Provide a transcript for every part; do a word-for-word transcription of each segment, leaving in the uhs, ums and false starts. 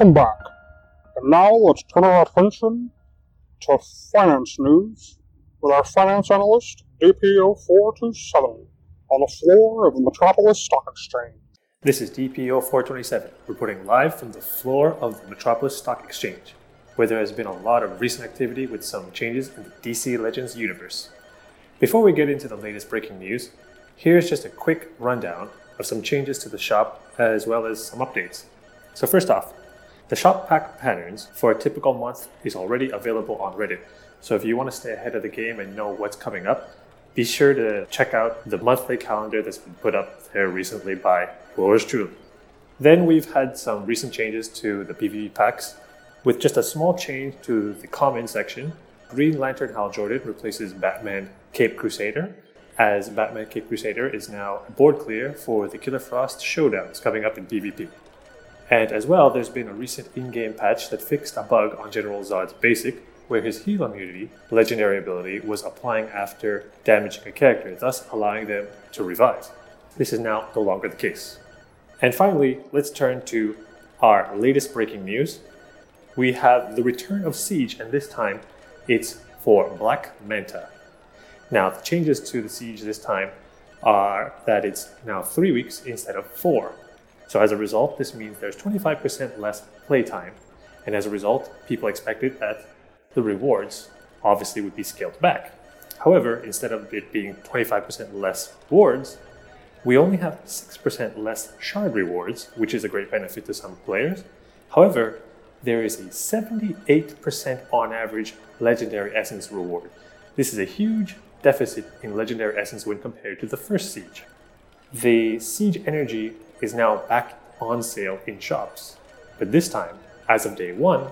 welcome back. And now let's turn our attention to finance news with our finance analyst, D P O four twenty-seven, on the floor of the Metropolis Stock Exchange. This is D P O four twenty-seven, reporting live from the floor of the Metropolis Stock Exchange, where there has been a lot of recent activity with some changes in the D C Legends universe. Before we get into the latest breaking news, here's just a quick rundown of some changes to the shop as well as some updates. So first off, the shop pack patterns for a typical month is already available on Reddit. So if you want to stay ahead of the game and know what's coming up, be sure to check out the monthly calendar that's been put up there recently by Growers Truly. Then we've had some recent changes to the PvP packs, with just a small change to the comment section. Green Lantern Hal Jordan replaces Batman Caped Crusader, as Batman Caped Crusader is now board clear for the Killer Frost showdowns coming up in PvP. And as well, there's been a recent in-game patch that fixed a bug on General Zod's basic, where his heal immunity, legendary ability, was applying after damaging a character, thus allowing them to revive. This is now no longer the case. And finally, let's turn to our latest breaking news. We have the return of Siege, and this time it's for Black Manta. Now, the changes to the Siege this time are that it's now three weeks instead of four. So as a result, this means there's twenty-five percent less playtime, and as a result, people expected that the rewards obviously would be scaled back. However, instead of it being twenty-five percent less rewards, we only have six percent less shard rewards, which is a great benefit to some players. However, there is a seventy-eight percent on average legendary essence reward. This is a huge deficit in legendary essence when compared to the first Siege. The Siege energy is now back on sale in shops, but this time, as of day one,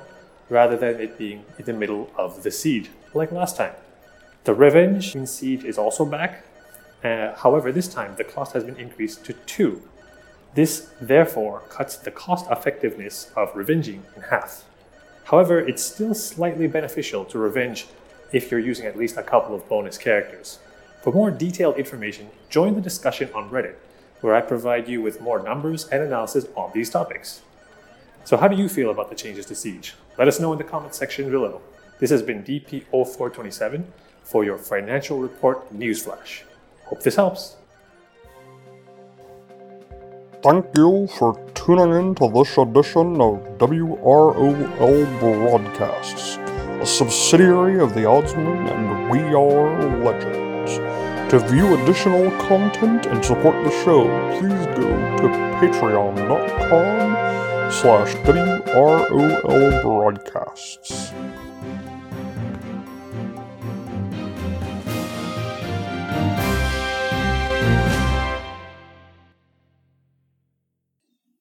rather than it being in the middle of the Siege like last time. The Revenge in Siege is also back, uh, however this time the cost has been increased to two. This therefore cuts the cost effectiveness of revenging in half. However, it's still slightly beneficial to revenge if you're using at least a couple of bonus characters. For more detailed information, join the discussion on Reddit, where I provide you with more numbers and analysis on these topics. So how do you feel about the changes to Siege? Let us know in the comments section below. This has been D P O four twenty-seven for your financial report newsflash. Hope this helps. Thank you for tuning in to this edition of W R O L Broadcasts, a subsidiary of the Oddsman and We Are Legends. To view additional content and support the show, please go to patreon dot com slash W R O L Broadcasts.